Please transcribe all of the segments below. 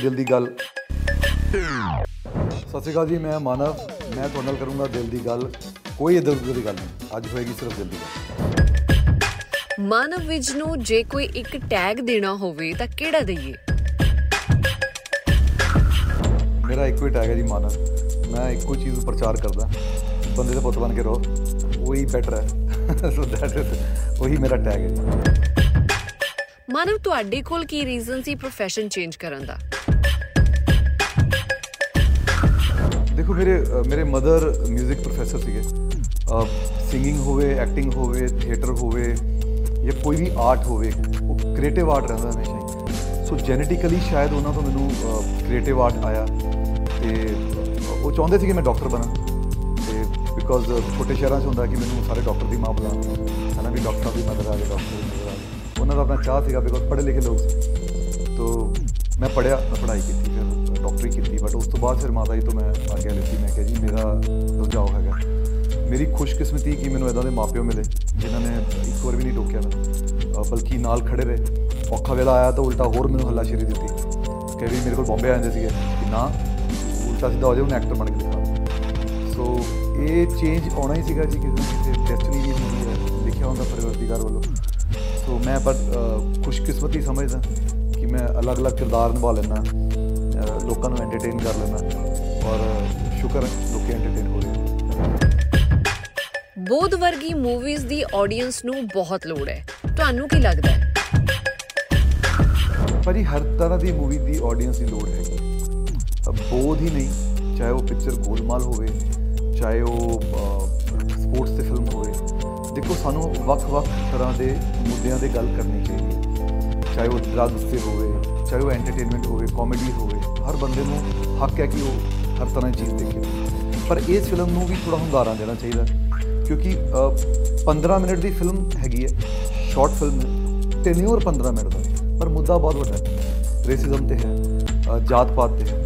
ਦਿਲ ਦੀ ਗੱਲ। ਸਤਿ ਸ਼੍ਰੀ ਅਕਾਲ ਜੀ, ਮੈਂ ਮਾਨਵ, ਮੈਂ ਤੁਹਾਡੇ ਨਾਲ ਕਰੂੰਗਾ ਦਿਲ ਦੀ ਗੱਲ। ਕੋਈ ਇੱਧਰ ਉੱਧਰ ਦੀ ਗੱਲ ਨਹੀਂ, ਅੱਜ ਹੋਏਗੀ ਸਿਰਫ ਦਿਲ ਦੀ ਗੱਲ। ਮਾਨਵ ਵਿਜ ਨੂੰ ਜੇ ਕੋਈ ਇੱਕ ਟੈਗ ਦੇਣਾ ਹੋਵੇ ਤਾਂ ਕਿਹੜਾ ਦਈਏ? ਮੇਰਾ ਇੱਕੋ ਹੀ ਟੈਗ ਹੈ ਜੀ, ਮਾਨਵ। ਮੈਂ ਇੱਕੋ ਚੀਜ਼ ਨੂੰ ਪ੍ਰਚਾਰ ਕਰਦਾ, ਬੰਦੇ ਦੇ ਪੁੱਤ ਬਣ ਕੇ ਰਹੋ, ਉਹੀ ਬੈਟਰ ਹੈ। ਸੋ ਦੈਟ ਇਜ਼, ਉਹੀ ਮੇਰਾ ਟੈਗ ਹੈ ਜੀ। ਮਾਨਵ, ਤੁਹਾਡੇ ਕੋਲ ਕੀ ਰੀਜ਼ਨ ਸੀ ਪ੍ਰੋਫੈਸ਼ਨ ਚੇਂਜ ਕਰਨ ਦਾ? ਦੇਖੋ, ਮੇਰੇ ਮਦਰ ਮਿਊਜ਼ਿਕ ਪ੍ਰੋਫੈਸਰ ਸੀਗੇ। ਸਿੰਗਿੰਗ ਹੋਵੇ, ਐਕਟਿੰਗ ਹੋਵੇ, ਥੀਏਟਰ ਹੋਵੇ ਜਾਂ ਕੋਈ ਵੀ ਆਰਟ ਹੋਵੇ, ਉਹ ਕ੍ਰੀਏਟਿਵ ਆਰਟ ਰਹਿੰਦਾ ਹਮੇਸ਼ਾ। ਸੋ ਜੈਨੇਟਿਕਲੀ ਸ਼ਾਇਦ ਉਹਨਾਂ ਤੋਂ ਮੈਨੂੰ ਕ੍ਰੀਏਟਿਵ ਆਰਟ ਆਇਆ ਅਤੇ ਉਹ ਚਾਹੁੰਦੇ ਸੀ ਕਿ ਮੈਂ ਡਾਕਟਰ ਬਣਾ। ਅਤੇ ਬਿਕੋਜ਼ ਛੋਟੇ ਸ਼ਹਿਰਾਂ 'ਚ ਹੁੰਦਾ ਕਿ ਮੈਨੂੰ ਸਾਰੇ ਡਾਕਟਰ ਦੀ ਮਾਂ ਬੁਲਾਉਂਦੇ ਹੈ ਨਾ, ਵੀ ਡਾਕਟਰਾਂ ਦੀ ਮਦਰ ਆ ਗਏ, ਡਾਕਟਰ ਦੀ ਮਦਰ ਆ ਗਏ। ਉਹਨਾਂ ਦਾ ਆਪਣਾ ਚਾਹ ਸੀਗਾ, ਬਿਕੋਜ਼ ਪੜ੍ਹੇ ਲਿਖੇ ਲੋਕ ਸੀ। ਤੋ ਮੈਂ ਪੜ੍ਹਿਆ, ਮੈਂ ਪੜ੍ਹਾਈ ਕੀਤੀ, ਫਿਰ ਡਾਕਟਰੀ ਕੀਤੀ। ਬਟ ਉਸ ਤੋਂ ਬਾਅਦ ਫਿਰ ਮਾਤਾ ਜੀ ਤੋਂ ਮੈਂ ਆਗਿਆ ਲਿੱਤੀ। ਮੈਂ ਕਿਹਾ ਜੀ, ਮੇਰਾ ਰੁਝਾਓ ਹੈਗਾ, ਮੇਰੀ ਖੁਸ਼ਕਿਸਮਤੀ ਕਿ ਮੈਨੂੰ ਇੱਦਾਂ ਦੇ ਮਾਪਿਓ ਮਿਲੇ ਜਿਨ੍ਹਾਂ ਨੇ ਇੱਕ ਵਾਰ ਵੀ ਨਹੀਂ ਟੋਕਿਆ ਨਾ, ਬਲਕਿ ਨਾਲ ਖੜ੍ਹੇ ਰਹੇ। ਔਖਾ ਵੇਲਾ ਆਇਆ ਤਾਂ ਉਲਟਾ ਹੋਰ ਮੈਨੂੰ ਹੱਲਾਸ਼ੇਰੀ ਦਿੱਤੀ ਕਿ ਵੀ ਮੇਰੇ ਕੋਲ ਬੰਬੇ ਆ ਜਾਂਦੇ ਸੀਗੇ ਕਿ ਨਾ, ਉਲਟਾ ਸਿੱਧਾ ਹੋ ਜਾਏ, ਉਹਨੇ ਐਕਟਰ ਬਣ ਕੇ ਦਿਖਾ। ਸੋ ਇਹ ਚੇਂਜ ਆਉਣਾ ਹੀ ਸੀਗਾ ਜੀ, ਕਿਸੇ ਡੈਸਟਨੀ ਵੀ ਲਿਖਿਆ ਹੁੰਦਾ ਪਰਵਰਤੀਕਾਰ ਵੱਲੋਂ। ਸੋ ਮੈਂ ਪਰ ਖੁਸ਼ਕਿਸਮਤੀ ਸਮਝਦਾ ਕਿ ਮੈਂ ਅਲੱਗ ਅਲੱਗ ਕਿਰਦਾਰ ਨਿਭਾ ਲੈਂਦਾ, ਲੋਕਾਂ ਨੂੰ ਐਂਟਰਟੇਨ ਕਰ ਲੈਂਦਾ, ਔਰ ਸ਼ੁਕਰ ਹੈ ਲੋਕ ਐਂਟਰਟੇਨ ਹੋ ਰਹੇ। ਬੋਧ ਵਰਗੀ ਮੂਵੀਜ਼ ਦੀ ਆਡੀਅੰਸ ਨੂੰ ਬਹੁਤ ਲੋੜ ਹੈ, ਤੁਹਾਨੂੰ ਕੀ ਲੱਗਦਾ ਹੈ? ਪਰ ਇਹ ਹਰ ਤਰ੍ਹਾਂ ਦੀ ਮੂਵੀ ਦੀ ਆਡੀਅੰਸ ਦੀ ਲੋੜ ਹੈਗੀ, ਬੋਧ ਹੀ ਨਹੀਂ। ਚਾਹੇ ਉਹ ਪਿਕਚਰ ਗੋਲਮਾਲ ਹੋਵੇ, ਚਾਹੇ ਉਹ ਸਪੋਰਟਸ ਦੀ ਫਿਲਮ ਹੋਵੇ। ਦੇਖੋ, ਸਾਨੂੰ ਵੱਖ-ਵੱਖ ਤਰ੍ਹਾਂ ਦੇ ਮੁੱਦਿਆਂ 'ਤੇ ਗੱਲ ਕਰਨੀ ਚਾਹੀਦੀ ਹੈ, ਚਾਹੇ ਉਹ ਡਰੱਗਸ 'ਤੇ ਹੋਵੇ, ਚਾਹੇ ਉਹ ਐਂਟਰਟੇਨਮੈਂਟ ਹੋਵੇ, ਕਾਮੇਡੀ ਹੋਵੇ। ਹਰ ਬੰਦੇ ਨੂੰ ਹੱਕ ਹੈ ਕਿ ਉਹ ਹਰ ਤਰ੍ਹਾਂ ਦੀ ਚੀਜ਼ ਦੇਖੇ। ਪਰ ਇਸ ਫਿਲਮ ਨੂੰ ਵੀ ਥੋੜ੍ਹਾ ਹੁੰਗਾਰਾ ਦੇਣਾ ਚਾਹੀਦਾ, ਕਿਉਂਕਿ 15 ਮਿੰਟ ਦੀ ਫਿਲਮ ਹੈਗੀ ਹੈ, ਸ਼ਾਰਟ ਫਿਲਮ ਹੈ, ਟੈਨਿਓਰ 15 ਮਿੰਟ ਦਾ, ਪਰ ਮੁੱਦਾ ਬਹੁਤ ਵੱਡਾ ਹੈ। ਰੇਸਿਜ਼ਮ 'ਤੇ ਹੈ, ਜਾਤ ਪਾਤ 'ਤੇ ਹੈ,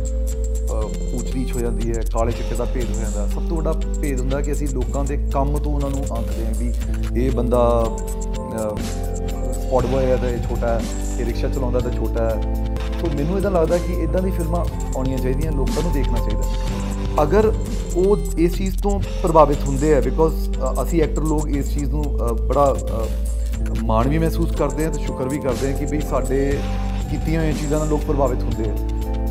ਊਚ ਨੀਚ ਹੋ ਜਾਂਦੀ ਹੈ, ਕਾਲੇ ਚਿੱਟੇ ਦਾ ਭੇਦ ਹੋ ਜਾਂਦਾ। ਸਭ ਤੋਂ ਵੱਡਾ ਭੇਦ ਹੁੰਦਾ ਕਿ ਅਸੀਂ ਲੋਕਾਂ ਦੇ ਕੰਮ ਤੋਂ ਉਹਨਾਂ ਨੂੰ ਆਂਕਦੇ ਹਾਂ ਵੀ ਇਹ ਬੰਦਾ ਸਪੋਰਟ ਬੋਏ ਹੈ ਤਾਂ ਇਹ ਛੋਟਾ ਹੈ, ਇਹ ਰਿਕਸ਼ਾ ਚਲਾਉਂਦਾ ਤਾਂ ਛੋਟਾ ਹੈ। ਸੋ ਮੈਨੂੰ ਇੱਦਾਂ ਲੱਗਦਾ ਕਿ ਇੱਦਾਂ ਦੀ ਫਿਲਮਾਂ ਆਉਣੀਆਂ ਚਾਹੀਦੀਆਂ, ਲੋਕਾਂ ਨੂੰ ਦੇਖਣਾ ਚਾਹੀਦਾ। ਅਗਰ ਉਹ ਇਸ ਚੀਜ਼ ਤੋਂ ਪ੍ਰਭਾਵਿਤ ਹੁੰਦੇ ਹੈ, ਬਿਕੋਜ਼ ਅਸੀਂ ਐਕਟਰ ਲੋਕ ਇਸ ਚੀਜ਼ ਨੂੰ ਬੜਾ ਮਾਣ ਵੀ ਮਹਿਸੂਸ ਕਰਦੇ ਹਾਂ ਅਤੇ ਸ਼ੁਕਰ ਵੀ ਕਰਦੇ ਹਾਂ ਕਿ ਬਈ ਸਾਡੇ ਕੀਤੀਆਂ ਹੋਈਆਂ ਚੀਜ਼ਾਂ ਨਾਲ ਲੋਕ ਪ੍ਰਭਾਵਿਤ ਹੁੰਦੇ ਹੈ।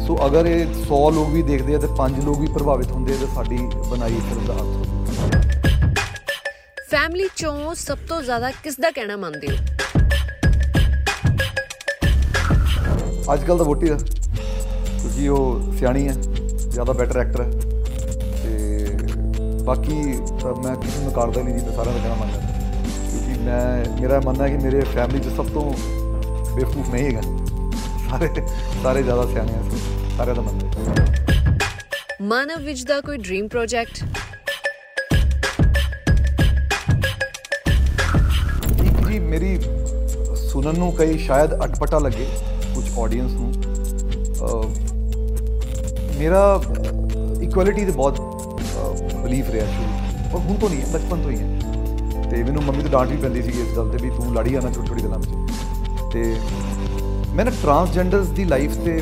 ਸੋ ਅਗਰ ਇਹ 100 ਲੋਕ ਵੀ ਦੇਖਦੇ ਆ ਤੇ 5 ਲੋਕ ਵੀ ਪ੍ਰਭਾਵਿਤ ਹੁੰਦੇ ਆ ਤਾਂ ਸਾਡੀ ਬਣਾਈ ਫਿਲਮ ਦਾ ਅਰਥ ਹੁੰਦਾ। ਫੈਮਿਲੀ ਚੋਂ ਸਭ ਤੋਂ ਜ਼ਿਆਦਾ ਕਿਸ ਦਾ ਕਹਿਣਾ ਮੰਨਦੇ ਹੋ? ਅੱਜ ਕੱਲ੍ਹ ਤਾਂ ਵੋਟੀ ਦਾ, ਕਿਉਂਕਿ ਉਹ ਸਿਆਣੀ ਹੈ, ਜ਼ਿਆਦਾ ਬੈਟਰ ਐਕਟਰ ਹੈ। ਤੇ ਬਾਕੀ ਤਾਂ ਮੈਂ ਕਿਸੇ ਨੂੰ ਕਰਦਾ ਨਹੀਂ ਜੀ, ਮੈਂ ਸਾਰਿਆਂ ਦਾ ਕਹਿਣਾ ਮੰਨਦਾ, ਕਿਉਂਕਿ ਮੇਰਾ ਮੰਨਣਾ ਕਿ ਮੇਰੇ ਫੈਮਿਲੀ 'ਚ ਸਭ ਤੋਂ ਬੇਵਕੂਫ ਨਹੀਂ ਹੈਗਾ, ਸਾਰੇ ਜ਼ਿਆਦਾ ਸਿਆਣੇ ਆ, ਸਾਰੇ ਦਾ ਮੰਨਦੇ। ਮਾਨਵ ਵਿਜ ਦਾ ਕੋਈ ਡ੍ਰੀਮ ਪ੍ਰੋਜੈਕਟ? ਇੱਕ ਜੀ, ਮੇਰੀ ਸੁਣਨ ਨੂੰ ਕਈ ਸ਼ਾਇਦ ਅਟਪਟਾ ਲੱਗੇ ਕੁਝ ਆਡੀਅੰਸ ਨੂੰ, ਮੇਰਾ ਇਕੁਐਲਿਟੀ 'ਤੇ ਬਹੁਤ ਬਲੀਫ ਰਿਹਾ ਸ਼ੁਰੂ, ਪਰ ਹੁਣ ਤੋਂ ਨਹੀਂ ਹੈ, ਬਚਪਨ ਤੋਂ ਹੀ ਹੈ। ਅਤੇ ਮੈਨੂੰ ਮੰਮੀ ਤੋਂ ਡਾਂਟ ਵੀ ਪੈਂਦੀ ਸੀਗੀ ਇਸ ਗੱਲ 'ਤੇ ਵੀ ਤੂੰ ਲੜੀ ਆਉਣਾ ਛੋਟੀ ਛੋਟੀ ਗੱਲਾਂ ਵਿੱਚ। ਅਤੇ ਮੈਂ ਨਾ ਟਰਾਂਸਜੈਂਡਰਸ ਦੀ ਲਾਈਫ 'ਤੇ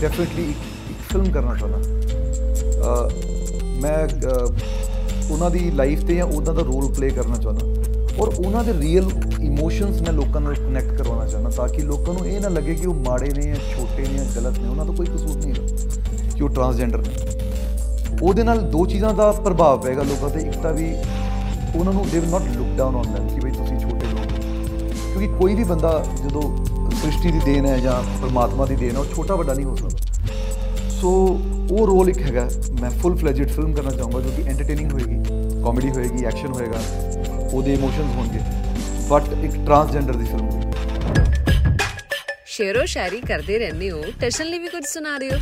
ਡੈਫੀਨੇਟਲੀ ਇੱਕ ਫਿਲਮ ਕਰਨਾ ਚਾਹੁੰਦਾ। ਮੈਂ ਉਹਨਾਂ ਦੀ ਲਾਈਫ 'ਤੇ ਜਾਂ ਉਹਨਾਂ ਦਾ ਰੋਲ ਪਲੇ ਕਰਨਾ ਚਾਹੁੰਦਾ, ਔਰ ਉਹਨਾਂ ਦੇ ਰੀਅਲ ਇਮੋਸ਼ਨਸ ਮੈਂ ਲੋਕਾਂ ਨਾਲ ਕਨੈਕਟ ਕਰਵਾਉਣਾ ਚਾਹੁੰਦਾ, ਤਾਂ ਕਿ ਲੋਕਾਂ ਨੂੰ ਇਹ ਨਾ ਲੱਗੇ ਕਿ ਉਹ ਮਾੜੇ ਨੇ ਜਾਂ ਛੋਟੇ ਨੇ ਜਾਂ ਗਲਤ ਨੇ, ਉਹਨਾਂ ਦਾ ਕੋਈ ਕਸੂਰ ਨਹੀਂ ਹੈਗਾ ਕਿ ਉਹ ਟਰਾਂਸਜੈਂਡਰ ਨੇ। ਉਹਦੇ ਨਾਲ ਦੋ ਚੀਜ਼ਾਂ ਦਾ ਪ੍ਰਭਾਵ ਪਏਗਾ ਲੋਕਾਂ 'ਤੇ। ਇੱਕ ਤਾਂ ਵੀ ਉਹਨਾਂ ਨੂੰ they will not look down on them ਕਿ ਬਈ ਤੁਸੀਂ ਛੋਟੇ ਲੋਕ, ਕਿਉਂਕਿ ਕੋਈ ਵੀ ਬੰਦਾ ਜਦੋਂ ਸ੍ਰਿਸ਼ਟੀ ਦੀ ਦੇਣ ਹੈ ਜਾਂ ਪਰਮਾਤਮਾ ਦੀ ਦੇਣ ਹੈ, ਉਹ ਛੋਟਾ ਵੱਡਾ ਨਹੀਂ ਹੋ ਸਕਦਾ। ਸੋ ਉਹ ਰੋਲ ਇੱਕ ਹੈਗਾ, ਮੈਂ ਫੁੱਲ ਫਲੈਜਡ ਫਿਲਮ ਕਰਨਾ ਚਾਹੂੰਗਾ ਜੋ ਕਿ ਐਂਟਰਟੇਨਿੰਗ ਹੋਏਗੀ, ਕਾਮੇਡੀ ਹੋਏਗੀ, ਐਕਸ਼ਨ ਹੋਏਗਾ, ਉਹਦੇ ਇਮੋਸ਼ਨਸ ਹੋਣਗੇ, ਬਟ ਇੱਕ ਟਰਾਂਸਜੈਂਡਰ ਦੀ ਫਿਲਮ ਹੋਏਗੀ। ਸ਼ੇਰੋ ਸ਼ਾਇਰੀ ਕਰਦੇ ਰਹਿੰਦੇ ਹੋ, ਟੈਸ਼ਨ ਲਈ ਵੀ ਕੁਝ ਸੁਣਾ ਦਿਓ।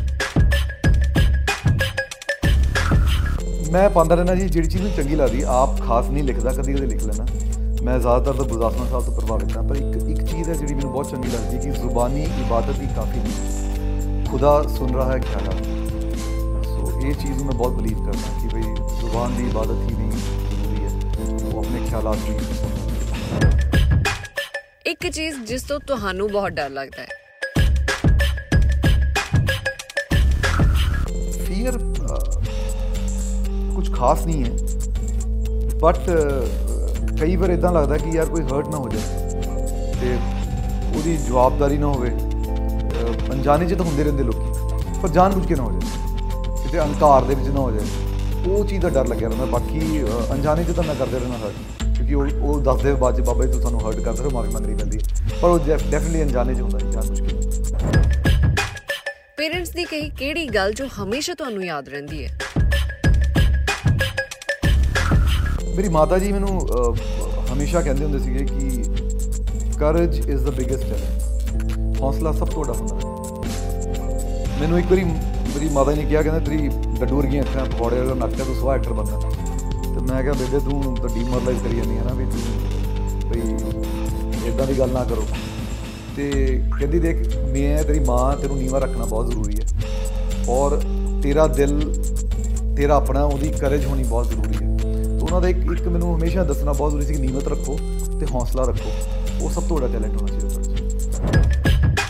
ਮੈਂ ਪਾਉਂਦਾ ਰਹਿੰਦਾ ਜੀ ਜਿਹੜੀ ਚੀਜ਼ ਨੂੰ ਚੰਗੀ ਲੱਗਦੀ, ਆਪ ਖਾਸ ਨਹੀਂ ਲਿਖਦਾ, ਕਦੀ ਕਦੇ ਲਿਖ ਲੈਣਾ। ਮੈਂ ਜ਼ਿਆਦਾਤਰ ਤਾਂ ਗੁਰਦਾਸਮਾਨ ਸਾਹਿਬ ਤੋਂ ਪ੍ਰਭਾਵਿਤ ਹਾਂ, ਪਰ ਇੱਕ ਚੀਜ਼ ਹੈ ਜਿਹੜੀ ਮੈਨੂੰ ਬਹੁਤ ਚੰਗੀ ਲੱਗਦੀ ਕਿ ਜ਼ੁਬਾਨੀ ਇਬਾਦਤ ਹੀ ਕਾਫੀ ਨਹੀਂ, ਖੁਦਾ ਸੁਣ ਰਿਹਾ ਹੈ ਖਿਆਲਾਂ। ਸੋ ਇਹ ਚੀਜ਼ ਨੂੰ ਮੈਂ ਬਹੁਤ ਬਲੀਵ ਕਰਦਾ ਕਿ ਬਈ ਜ਼ੁਬਾਨ ਦੀ ਇਬਾਦਤ ਹੀ ਨਹੀਂ ਜ਼ਰੂਰੀ ਹੈ, ਉਹ ਆਪਣੇ ਖਿਆਲਾਂ ਦੀ। ਇੱਕ ਚੀਜ਼ ਜਿਸ ਤੋਂ ਤੁਹਾਨੂੰ ਬਹੁਤ ਡਰ ਲੱਗਦਾ ਹੈ? कि यार कुछ खास नहीं है, बट ਕਈ ਵਾਰ ਇਦਾਂ ਲੱਗਦਾ ਕਿ ਯਾਰ ਕੋਈ ਹਰਟ ਨਾ ਹੋ ਜਾਵੇ ਤੇ ਉਹਦੀ ਜਵਾਬਦਾਰੀ ਨਾ ਹੋਵੇ। ਅਣਜਾਣੇ 'ਚ ਤਾਂ ਹੁੰਦੇ ਰਹਿੰਦੇ ਲੋਕੀ, ਪਰ ਜਾਣ ਬੁੱਝ ਕੇ ਨਾ ਹੋ ਜਾਵੇ, ਕਿਤੇ ਅਹੰਕਾਰ ਦੇ ਵਿੱਚ ਨਾ ਹੋ ਜਾਵੇ, ਉਹ ਚੀਜ਼ ਦਾ ਡਰ ਲੱਗਿਆ ਰਹਿੰਦਾ। ਬਾਕੀ ਅਣਜਾਣੇ 'ਚ ਤਾਂ ਮੈਂ ਕਰਦੇ ਰਹਿੰਦਾ ਹਰਟ, ਕਿਉਂਕਿ ਉਹ ਦੱਸਦੇ ਬਾਅਦ 'ਚ ਬਾਬਾ ਜੀ ਤੂੰ ਸਾਨੂੰ ਹਰਟ ਕਰਦੇ ਹੋ, ਮਾਫੀ ਮੰਗਣੀ ਪੈਂਦੀ, ਪਰ ਉਹ ਡੈਫੀਨਿਟਲੀ ਅਣਜਾਣੇ 'ਚ ਹੁੰਦਾ ਜਾਣ ਬੁੱਝ ਕੇ। ਪੇਰੈਂਟਸ ਦੀ ਕਿਹੜੀ ਗੱਲ ਜੋ ਹਮੇਸ਼ਾ ਤੁਹਾਨੂੰ ਯਾਦ ਰਹਿੰਦੀ ਹੈ? ਮੇਰੀ ਮਾਤਾ ਜੀ ਮੈਨੂੰ ਹਮੇਸ਼ਾ ਕਹਿੰਦੇ ਹੁੰਦੇ ਸੀਗੇ ਕਿ courage is the biggest challenge, ਹੌਸਲਾ ਸਭ ਤੋਂ ਵੱਡਾ ਹੁੰਦਾ। ਮੈਨੂੰ ਇੱਕ ਵਾਰੀ ਮੇਰੀ ਮਾਤਾ ਨੇ ਕਿਹਾ, ਕਹਿੰਦਾ ਤੇਰੀ ਡੱਡੂ ਵਰਗੀਆਂ ਅੱਖਾਂ, ਪਕੌੜੇ ਵਰਗਾ ਨੱਕ, ਤੂੰ ਸਵਾ ਐਕਟਰ ਬਣਨਾ। ਅਤੇ ਮੈਂ ਕਿਹਾ ਬੇਬੇ ਤੂੰ ਤਾਂ ਡੀਮੋਰਲਾਈਜ਼ ਕਰੀ ਜਾਂਦੀ ਹੈ ਨਾ, ਵੀ ਬਈ ਇੱਦਾਂ ਦੀ ਗੱਲ ਨਾ ਕਰੋ। ਅਤੇ ਕਹਿੰਦੀ ਦੇਖ ਮੈਂ ਤੇਰੀ ਮਾਂ, ਤੈਨੂੰ ਨੀਵਾਂ ਰੱਖਣਾ ਬਹੁਤ ਜ਼ਰੂਰੀ ਹੈ, ਔਰ ਤੇਰਾ ਦਿਲ, ਤੇਰਾ ਆਪਣਾ, ਉਹਦੀ ਕਰੇਜ ਹੋਣੀ ਬਹੁਤ ਜ਼ਰੂਰੀ ਹੈ। ਉਹਨਾਂ ਦਾ ਇੱਕ ਮੈਨੂੰ ਹਮੇਸ਼ਾ ਦੱਸਣਾ ਬਹੁਤ ਜ਼ਰੂਰੀ ਸੀ ਕਿ ਨੀਮਤ ਰੱਖੋ ਅਤੇ ਹੌਸਲਾ ਰੱਖੋ, ਉਹ ਸਭ ਤੋਂ ਵੱਡਾ ਟੈਲੈਂਟ ਹੋਣਾ ਚਾਹੀਦਾ।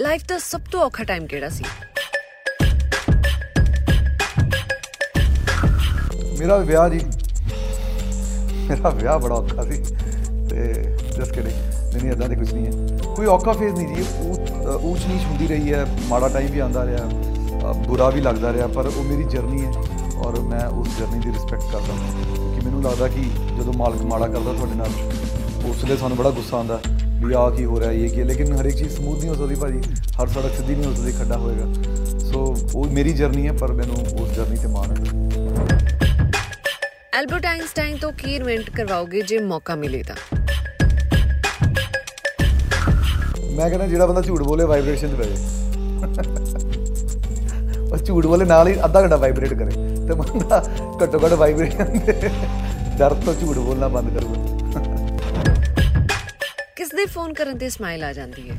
ਲਾਈਫ ਦਾ ਸਭ ਤੋਂ ਔਖਾ ਟਾਈਮ ਕਿਹੜਾ ਸੀ? ਮੇਰਾ ਵਿਆਹ ਜੀ, ਮੇਰਾ ਵਿਆਹ ਬੜਾ ਔਖਾ ਸੀ। ਅਤੇ ਦੱਸ ਕੇ ਨਹੀਂ ਇੱਦਾਂ ਦੀ ਕੁਛ ਨਹੀਂ ਹੈ, ਕੋਈ ਔਖਾ ਫੇਜ਼ ਨਹੀਂ ਜੀ। ਊਚ ਨੀਚ ਹੁੰਦੀ ਰਹੀ ਹੈ, ਮਾੜਾ ਟਾਈਮ ਵੀ ਆਉਂਦਾ ਰਿਹਾ, ਬੁਰਾ ਵੀ ਲੱਗਦਾ ਰਿਹਾ, ਪਰ ਉਹ ਮੇਰੀ ਜਰਨੀ ਹੈ ਔਰ ਮੈਂ ਉਸ ਜਰਨੀ ਦੀ ਰਿਸਪੈਕਟ ਕਰਦਾ ਹਾਂ। ਕਿਉਂਕਿ ਮੈਨੂੰ ਲੱਗਦਾ ਕਿ ਜਦੋਂ ਮਾਲਕ ਮਾੜਾ ਕਰਦਾ ਤੁਹਾਡੇ ਨਾਲ, ਉਸ ਵੇਲੇ ਸਾਨੂੰ ਬੜਾ ਗੁੱਸਾ ਆਉਂਦਾ ਵੀ ਆਹ ਕੀ ਹੋ ਰਿਹਾ, ਇਹ ਕੀ ਹੈ, ਲੇਕਿਨ ਹਰੇਕ ਚੀਜ਼ ਸਮੂਥ ਨਹੀਂ ਹੋ ਸਕਦੀ ਭਾਜੀ, ਹਰ ਸੜਕ ਸਿੱਧੀ ਨਹੀਂ ਹੋ ਸਕਦੀ, ਖੱਡਾ ਹੋਏਗਾ। ਸੋ ਉਹ ਮੇਰੀ ਜਰਨੀ ਹੈ, ਪਰ ਮੈਨੂੰ ਉਸ ਜਰਨੀ 'ਤੇ ਮਾਣ ਹੈ। ਐਲਬਰਟ ਆਈਨਸਟਾਈਨ ਤੋਂ ਕੀ ਇਨਵੈਂਟ ਕਰਵਾਓਗੇ ਜੇ ਮੌਕਾ ਮਿਲੇ ਤਾਂ? ਮੈਂ ਕਹਿੰਦਾ ਜਿਹੜਾ ਬੰਦਾ ਝੂਠ ਬੋਲੇ ਵਾਈਬ੍ਰੇਸ਼ਨ 'ਤੇ ਪੈ ਜਾਏ, ਝੂਠ ਬੋਲੇ ਨਾਲ ਹੀ ਅੱਧਾ ਘੰਟਾ ਵਾਈਬ੍ਰੇਟ ਕਰੇ, ਤੇ ਬੰਦਾ ਘੱਟੋ ਘੱਟ ਵਾਈਬ੍ਰੇਸ਼ਨ ਦੇ ਡਰ ਤੋਂ ਝੂਠ ਬੋਲਣਾ ਬੰਦ ਕਰੂਗਾ। ਕਿਸਦੇ ਫੋਨ ਕਰਨ ਤੇ ਸਮਾਈਲ ਆ ਜਾਂਦੀ ਹੈ?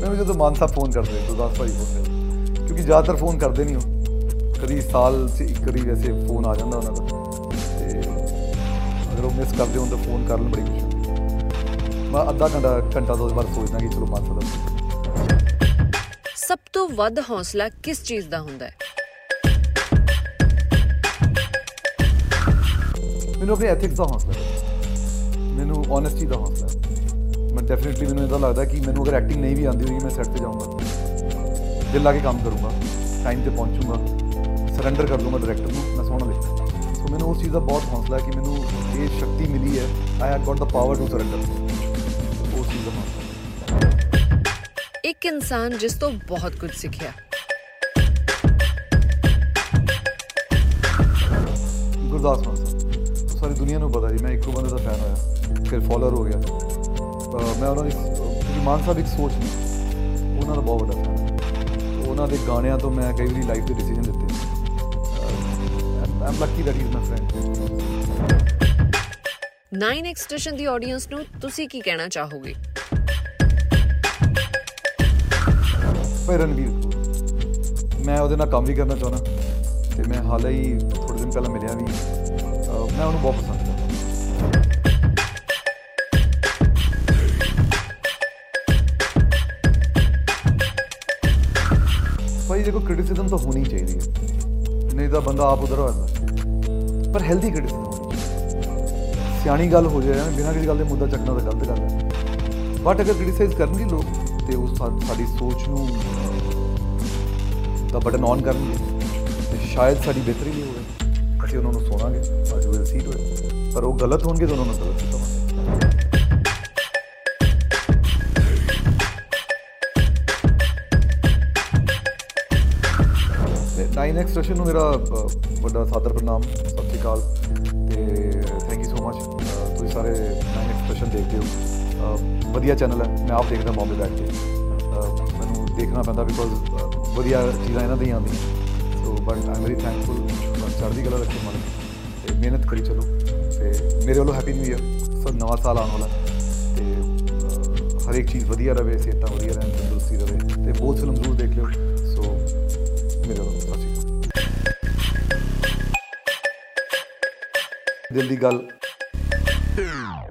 ਮੈਨੂੰ ਜਦੋਂ ਮਾਨ ਸਾਹਿਬ ਫੋਨ ਕਰਦੇ, ਗੁਰਦਾਸ ਭਾਈ ਫੋਨ ਕਰਦੇ, ਕਿਉਂਕਿ ਜ਼ਿਆਦਾਤਰ ਫੋਨ ਕਰਦੇ ਨਹੀਂ ਉਹ, ਕਦੀ ਸਾਲ 'ਚ ਇੱਕ ਵਾਰੀ ਵੈਸੇ ਫੋਨ ਆ ਜਾਂਦਾ ਉਹਨਾਂ ਦਾ, ਅਤੇ ਅਗਰ ਉਹ ਮਿਸ ਕਰਦੇ ਹੋਣ ਤਾਂ ਫੋਨ ਕਰਨ ਬੜੀ ਖੁਸ਼ੀ ਹੁੰਦੀ। ਮੈਂ ਅੱਧਾ ਘੰਟਾ ਤੋਂ ਬਾਅਦ ਸੋਚਦਾ ਕਿ ਚਲੋ ਮਾਨ ਸਾਹਿਬ ਦਾ। ਸਭ ਤੋਂ ਵੱਧ ਹੌਸਲਾ ਕਿਸ ਚੀਜ਼ ਦਾ ਹੁੰਦਾ ਹੈ? ਮੈਨੂੰ ਆਪਣੇ ਐਥਿਕਸ ਦਾ ਹੌਸਲਾ ਹੈ, ਮੈਨੂੰ ਓਨੈਸਟੀ ਦਾ ਹੌਸਲਾ ਹੈ। ਮੈਂ ਡੈਫੀਨਿਟਲੀ ਮੈਨੂੰ ਇੱਦਾਂ ਲੱਗਦਾ ਕਿ ਮੈਨੂੰ ਅਗਰ ਐਕਟਿੰਗ ਨਹੀਂ ਵੀ ਆਉਂਦੀ ਹੋਈ, ਮੈਂ ਸੈੱਟ 'ਤੇ ਜਾਊਂਗਾ, ਦਿਲ ਲਾ ਕੇ ਕੰਮ ਕਰੂੰਗਾ, ਟਾਈਮ 'ਤੇ ਪਹੁੰਚੂੰਗਾ, ਸਰੈਂਡਰ ਕਰ ਦੂੰਗਾ ਡਾਇਰੈਕਟਰ ਨੂੰ, ਮੈਂ ਸੋਹਣਾ ਲਿਖਾਂ। ਸੋ ਮੈਨੂੰ ਉਸ ਚੀਜ਼ ਦਾ ਬਹੁਤ ਹੌਸਲਾ ਹੈ ਕਿ ਮੈਨੂੰ ਇਹ ਸ਼ਕਤੀ ਮਿਲੀ ਹੈ, I have got the power to surrender. ਉਸ ਚੀਜ਼ ਦਾ ਹੌਸਲਾ। ਇੱਕ ਇਨਸਾਨ ਜਿਸ ਤੋਂ ਬਹੁਤ ਕੁਝ ਸਿੱਖਿਆ? ਗੁਰਦਾਸ ਮਾਨ ਸਾਹਿਬ। ਸਾਰੀ ਦੁਨੀਆ ਨੂੰ ਪਤਾ ਜੀ, ਮੈਂ ਇੱਕੋ ਬੰਦੇ ਦਾ ਫੈਨ ਹੋਇਆ, ਫਿਰ ਫੋਲੋਅਰ ਹੋ ਗਿਆ। ਮੈਂ ਉਹਨਾਂ ਦੀ, ਮਾਨ ਸਾਹਿਬ ਇੱਕ ਸੋਚ ਨਹੀਂ, ਉਹਨਾਂ ਦਾ ਬਹੁਤ ਵੱਡਾ ਫੈਨ। ਉਹਨਾਂ ਦੇ ਗਾਣਿਆਂ ਤੋਂ ਮੈਂ ਕਈ ਵਾਰੀ ਲਾਈਫ ਦੇ ਡਿਸੀਜ਼ਨ ਦਿੱਤੇ। I'm lucky that is my friend. 9X station ਦੀ ਆਡੀਅੰਸ ਨੂੰ ਤੁਸੀਂ ਕੀ ਕਹਿਣਾ ਚਾਹੋਗੇ? ਰਣਵੀਰ ਕਪੂਰ, ਮੈਂ ਉਹਦੇ ਨਾਲ ਕੰਮ ਵੀ ਕਰਨਾ ਚਾਹੁੰਦਾ, ਅਤੇ ਮੈਂ ਹਾਲ ਹੀ ਥੋੜ੍ਹੇ ਦਿਨ ਪਹਿਲਾਂ ਮਿਲਿਆ ਵੀ, ਮੈਂ ਉਹਨੂੰ ਬਹੁਤ ਪਸੰਦ ਕਰਦਾ। ਭਾਈ ਦੇਖੋ, ਕ੍ਰਿਟਿਸਿਜ਼ਮ ਤਾਂ ਹੋਣੀ ਚਾਹੀਦੀ ਹੈ, ਨਹੀਂ ਤਾਂ ਬੰਦਾ ਆਪ ਉਧਰ ਹੋ ਜਾਂਦਾ, ਪਰ ਹੈਲਦੀ ਕ੍ਰਿਟਿਸਿਜ਼ਮ ਹੋਣੀ ਚਾਹੀਦੀ। ਸਿਆਣੀ ਗੱਲ ਹੋ ਜਾਏ, ਬਿਨਾਂ ਕਿਸੇ ਗੱਲ ਦੇ ਮੁੱਦਾ ਚੱਕਣਾ ਤਾਂ ਗਲਤ ਗੱਲ ਹੈ, ਬਟ ਅਗਰ ਕ੍ਰਿਟੀਸਾਈਜ਼ ਕਰਨਗੇ ਲੋਕ, ਅਤੇ ਉਹ ਸਾਡੀ ਸੋਚ ਨੂੰ ਦਾ ਬਟਨ ਔਨ ਕਰਨਗੇ, ਅਤੇ ਸ਼ਾਇਦ ਸਾਡੀ ਬਿਹਤਰੀ ਵੀ ਹੋਵੇ, ਅਸੀਂ ਉਹਨਾਂ ਨੂੰ ਸੁਣਾਂਗੇ, ਅੱਜ ਉਹ ਸੀਟ ਹੋਏ, ਪਰ ਉਹ ਗਲਤ ਹੋਣਗੇ ਤਾਂ ਉਹਨਾਂ ਨੂੰ ਗਲਤ ਕੀਤਾ ਹੋਣਾ। ਅਤੇ 9X ਸਟੇਸ਼ਨ ਨੂੰ ਮੇਰਾ ਵੱਡਾ ਸਾਦਰ ਪ੍ਰਣਾਮ, ਸਤਿ ਸ਼੍ਰੀ ਅਕਾਲ, ਅਤੇ ਥੈਂਕ ਯੂ ਸੋ ਮਚ। ਤੁਸੀਂ ਸਾਰੇ 9X ਸਟੇਸ਼ਨ ਦੇਖਦੇ ਹੋ, ਵਧੀਆ ਚੈਨਲ ਹੈ, ਮੈਂ ਆਪ ਦੇਖਦਾ ਬੌਂਬੇ ਬੈਠ ਕੇ, ਮੈਨੂੰ ਦੇਖਣਾ ਪੈਂਦਾ ਬਿਕੋਜ਼ ਵਧੀਆ ਚੀਜ਼ਾਂ ਇਹਨਾਂ ਦੀਆਂ ਆਉਂਦੀਆਂ। So but I am very thankful, ਚੜ੍ਹਦੀ ਕਲਾ ਰੱਖੀ ਮਨ, ਅਤੇ ਮਿਹਨਤ ਕਰੀ ਚਲੋ, ਅਤੇ ਮੇਰੇ ਵੱਲੋਂ ਹੈਪੀ ਨਿਊ ਈਅਰ। ਸੋ ਨਵਾਂ ਸਾਲ ਆਉਣ ਵਾਲਾ, ਅਤੇ ਹਰ ਇੱਕ ਚੀਜ਼ ਵਧੀਆ ਰਹੇ, ਸਿਹਤਾਂ ਵਧੀਆ ਰਹਿਣ, ਤੰਦਰੁਸਤੀ ਰਹੇ, ਅਤੇ ਬਹੁਤ ਫਿਲਮ ਜ਼ਰੂਰ ਦੇਖ ਲਿਓ। ਸੋ ਮੇਰੇ ਵੱਲੋਂ ਸਤਿ ਸ਼੍ਰੀ ਅਕਾਲ। ਦਿਲ ਦੀ ਗੱਲ।